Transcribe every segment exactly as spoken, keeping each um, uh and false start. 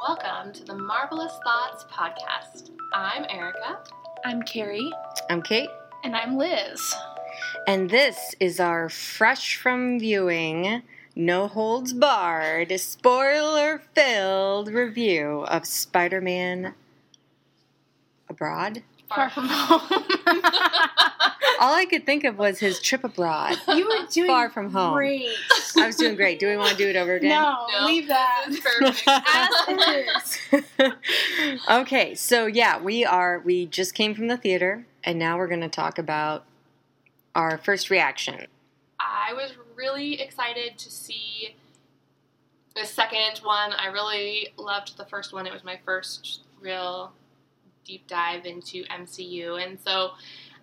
Welcome to the Marvelous Thoughts Podcast. I'm Erica. I'm Carrie. I'm Kate. And I'm Liz. And this is our fresh from viewing, no holds barred, spoiler-filled review of Spider-Man Abroad? Far From Home. All I could think of was his trip abroad. You were doing Far From Home. Great. I was doing great. Do we want to do it over again? No, no leave that. This is perfect. As it is. Okay, so yeah, we are. We just came from the theater, and now we're going to talk about our first reaction. I was really excited to see the second one. I really loved the first one. It was my first real deep dive into M C U, and so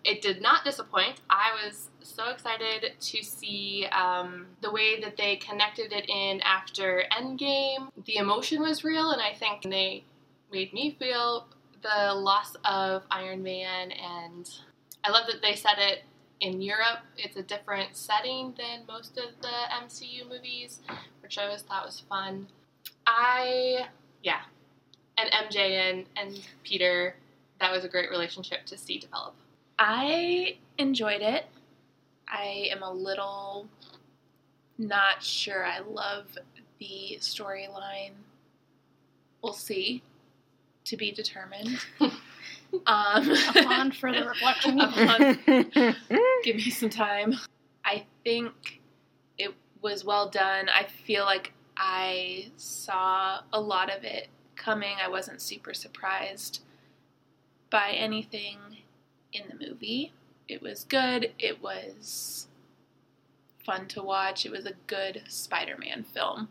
it did not disappoint. I was so excited to see um, the way that they connected it in after Endgame. The emotion was real, and I think they made me feel the loss of Iron Man, and I love that they set it in Europe. It's a different setting than most of the M C U movies, which I always thought was fun. I, yeah, and M J and, and Peter, that was a great relationship to see develop. I enjoyed it. I am a little not sure. I love the storyline. We'll see. To be determined. um, upon further reflection. Upon, give me some time. I think it was well done. I feel like I saw a lot of it coming. I wasn't super surprised by anything in the movie. It was good. It was fun to watch. It was a good Spider-Man film.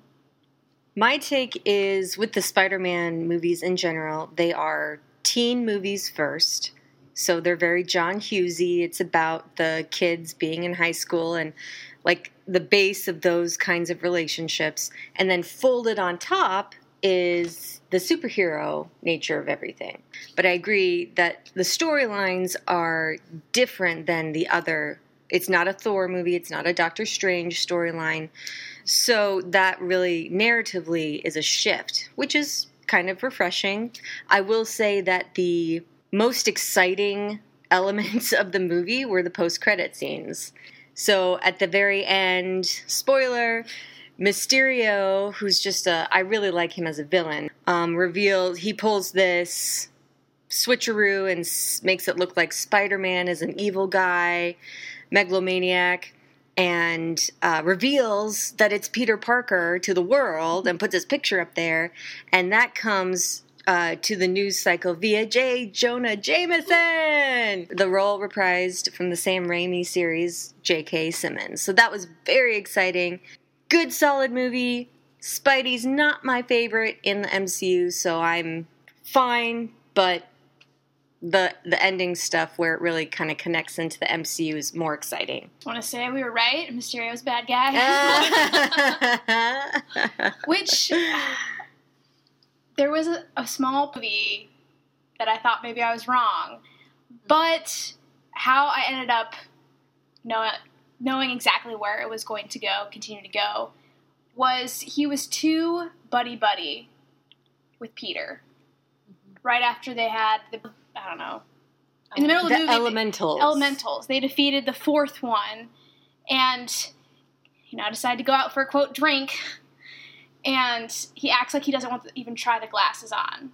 My take is, with the Spider-Man movies in general, they are teen movies first. So they're very John Hughesy. It's about the kids being in high school and like the base of those kinds of relationships. And then folded on top is the superhero nature of everything. But I agree that the storylines are different than the other. It's not a Thor movie. It's not a Doctor Strange storyline. So that really narratively is a shift, which is kind of refreshing. I will say that the most exciting elements of the movie were the post-credit scenes. So at the very end, spoiler, Mysterio, who's just a, I really like him as a villain, um, revealed, he pulls this switcheroo and s- makes it look like Spider-Man is an evil guy, megalomaniac, and uh, reveals that it's Peter Parker to the world and puts his picture up there, and that comes uh, to the news cycle via J. Jonah Jameson, the role reprised from the Sam Raimi series, J K. Simmons. So that was very exciting. Good, solid movie. Spidey's not my favorite in the M C U, so I'm fine, but the the ending stuff where it really kind of connects into the M C U is more exciting. Want to say we were right? Mysterio's a bad guy. Which, there was a, a small movie that I thought maybe I was wrong, but how I ended up knowing knowing exactly where it was going to go, continue to go, was he was too buddy-buddy with Peter. Mm-hmm. Right after they had the, I don't know, in the middle the of the movie. Elementals. They, elementals. They defeated the fourth one and, you know, decided to go out for a, quote, drink. And he acts like he doesn't want to even try the glasses on.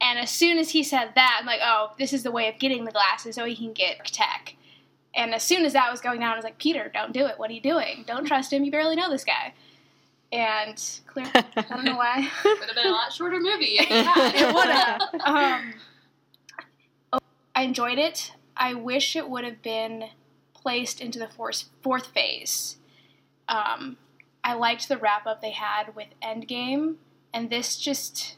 And as soon as he said that, I'm like, oh, this is the way of getting the glasses so he can get tech. And as soon as that was going down, I was like, Peter, don't do it. What are you doing? Don't trust him. You barely know this guy. And clearly, I don't know why. Would have been a lot shorter movie. Yeah, it would have. Um, I enjoyed it. I wish it would have been placed into the fourth, fourth phase. Um, I liked the wrap-up they had with Endgame. And this just,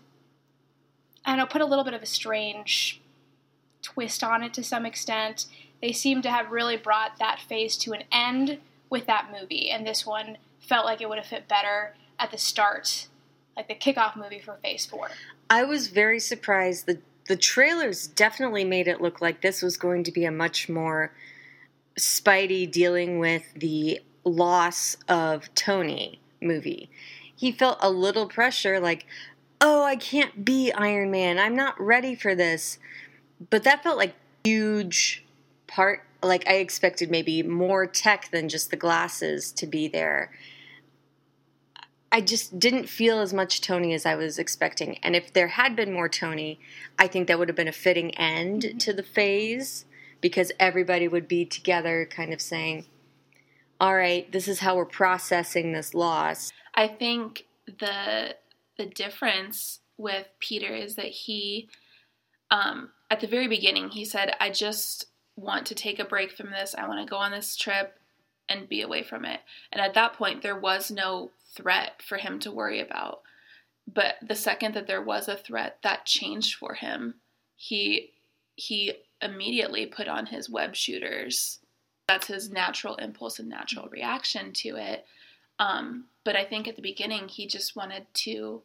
I don't know, put a little bit of a strange twist on it to some extent. They seem to have really brought that phase to an end with that movie, and this one felt like it would have fit better at the start, like the kickoff movie for Phase four. I was very surprised. The, the trailers definitely made it look like this was going to be a much more Spidey dealing with the loss of Tony movie. He felt a little pressure, like, oh, I can't be Iron Man. I'm not ready for this. But that felt like a huge part. Like, I expected maybe more tech than just the glasses to be there. I just didn't feel as much Tony as I was expecting. And if there had been more Tony, I think that would have been a fitting end to the phase, because everybody would be together kind of saying, all right, this is how we're processing this loss. I think the the difference with Peter is that he, um, at the very beginning, he said, I just want to take a break from this. I want to go on this trip and be away from it. And at that point, there was no threat for him to worry about. But the second that there was a threat, that changed for him. He he immediately put on his web shooters. That's his natural impulse and natural reaction to it. Um, but I think at the beginning, he just wanted to,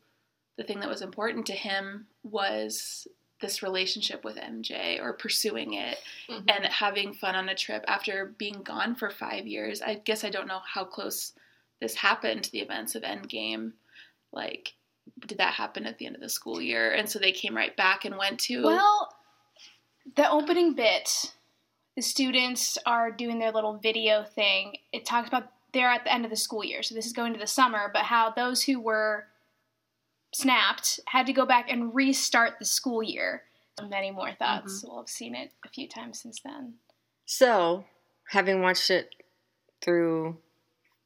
the thing that was important to him was this relationship with M J, or pursuing it, mm-hmm. and having fun on a trip after being gone for five years. I guess I don't know how close this happened to the events of Endgame. Like, did that happen at the end of the school year? And so they came right back and went to... Well, the opening bit, the students are doing their little video thing. It talks about they're at the end of the school year, so this is going to the summer, but how those who were snapped had to go back and restart the school year. Many more thoughts. Mm-hmm. We'll have seen it a few times since then. So, having watched it through,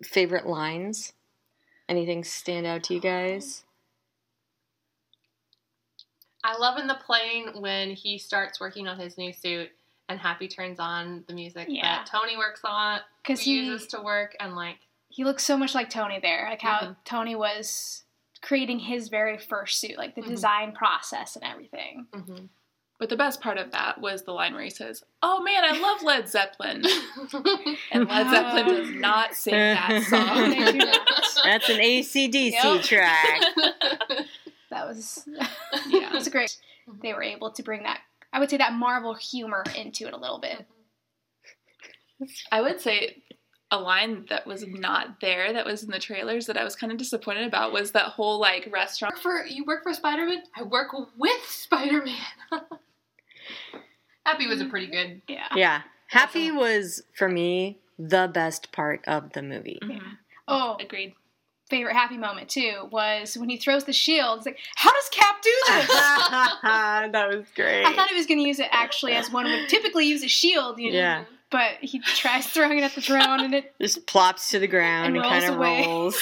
favorite lines? Anything stand out to you guys? I love in the plane when he starts working on his new suit and Happy turns on the music yeah. that Tony works on, because he uses to work, and like... He looks so much like Tony there. Like how mm-hmm. Tony was creating his very first suit, like the mm-hmm. design process and everything. Mm-hmm. But the best part of that was the line where he says, oh man, I love Led Zeppelin. And Led Zeppelin does not sing that song. They do not. That's an A C D C yep. track. That was, yeah. It was great. Mm-hmm. They were able to bring that, I would say, that Marvel humor into it a little bit. I would say a line that was not there, that was in the trailers, that I was kind of disappointed about, was that whole, like, restaurant. For, you work for Spider-Man? I work with Spider-Man. Happy was a pretty good... Yeah. Yeah. Happy was, for me, the best part of the movie. Yeah. Oh. Agreed. Favorite Happy moment, too, was when he throws the shield. It's like, how does Cap do this? That was great. I thought he was going to use it, actually, as one would typically use a shield, you know? Yeah. But he tries throwing it at the drone, and it just plops to the ground and, and kind of rolls.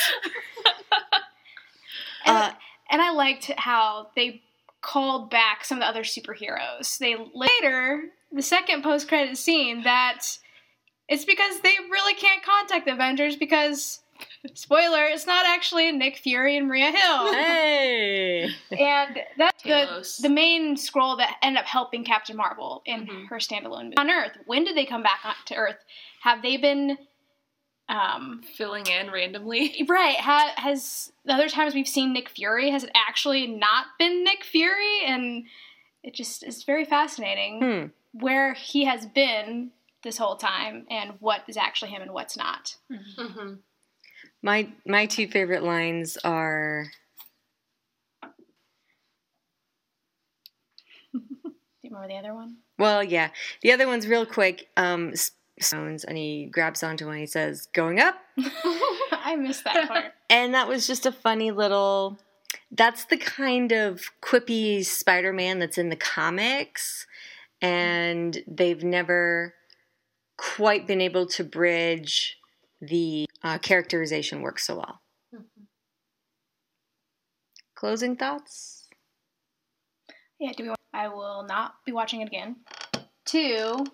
and, uh, and I liked how they called back some of the other superheroes. They later, the second post-credit scene, that it's because they really can't contact the Avengers because, spoiler, it's not actually Nick Fury and Maria Hill. Hey! And that's the, the main Skrull that ended up helping Captain Marvel in mm-hmm. her standalone movie. On Earth, when did they come back on, to Earth? Have they been... Um, filling in randomly? Right. Ha, has the other times we've seen Nick Fury, has it actually not been Nick Fury? And it just is very fascinating hmm. where he has been this whole time and what is actually him and what's not. Mm-hmm. Mm-hmm. My my two favorite lines are... Do you remember the other one? Well, yeah. The other one's real quick. Um, and he grabs onto one. He says, going up. I missed that part. And that was just a funny little... That's the kind of quippy Spider-Man that's in the comics. And they've never quite been able to bridge... the uh, characterization works so well. Mm-hmm. Closing thoughts? Yeah, do we want- I will not be watching it again. Two.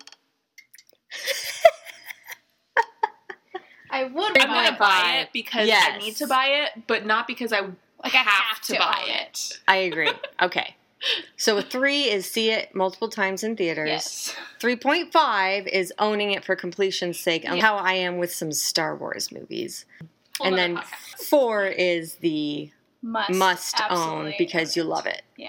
I would I'm going to buy it because yes. I need to buy it, but not because I, like, have, I have to, to buy it. it. I agree. Okay. So a three is see it multiple times in theaters. Yes. three point five is owning it for completion's sake, yeah. how I am with some Star Wars movies. Whole and then podcast. four is the must, must own because you love it. Yeah.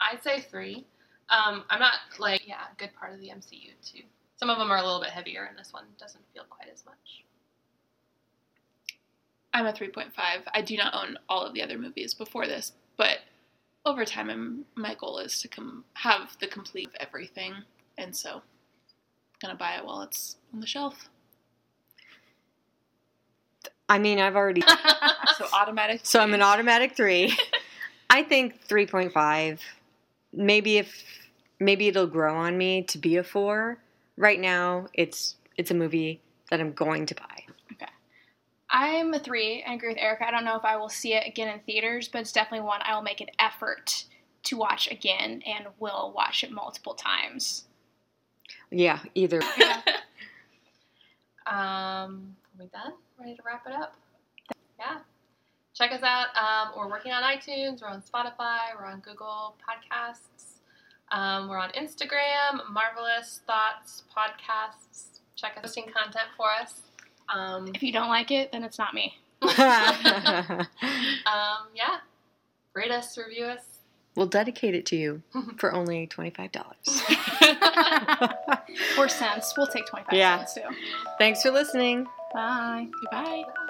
I'd say three. Um, I'm not like, yeah, good part of the M C U too. Some of them are a little bit heavier and this one doesn't feel quite as much. I'm a three point five. I do not own all of the other movies before this, but over time, I'm, my goal is to com- have the complete of everything, and so I'm gonna buy it while it's on the shelf. I mean, I've already... so automatic three. So I'm an automatic three. I think three point five. Maybe if maybe it'll grow on me to be a four. Right now, it's it's a movie that I'm going to buy. Okay. I'm a three. I agree with Erica. I don't know if I will see it again in theaters, but it's definitely one I will make an effort to watch again and will watch it multiple times. Yeah, either. Yeah. um... We're done. Ready to wrap it up. Yeah. Check us out. Um, we're working on iTunes. We're on Spotify. We're on Google Podcasts. Um, we're on Instagram. Marvelous Thoughts Podcasts. Check out posting content for us. Um, if you don't like it, then it's not me. um, yeah. Rate us. Review us. We'll dedicate it to you for only twenty-five dollars. Or cents. We'll take twenty-five yeah. cents too. Thanks for listening. Bye. Goodbye.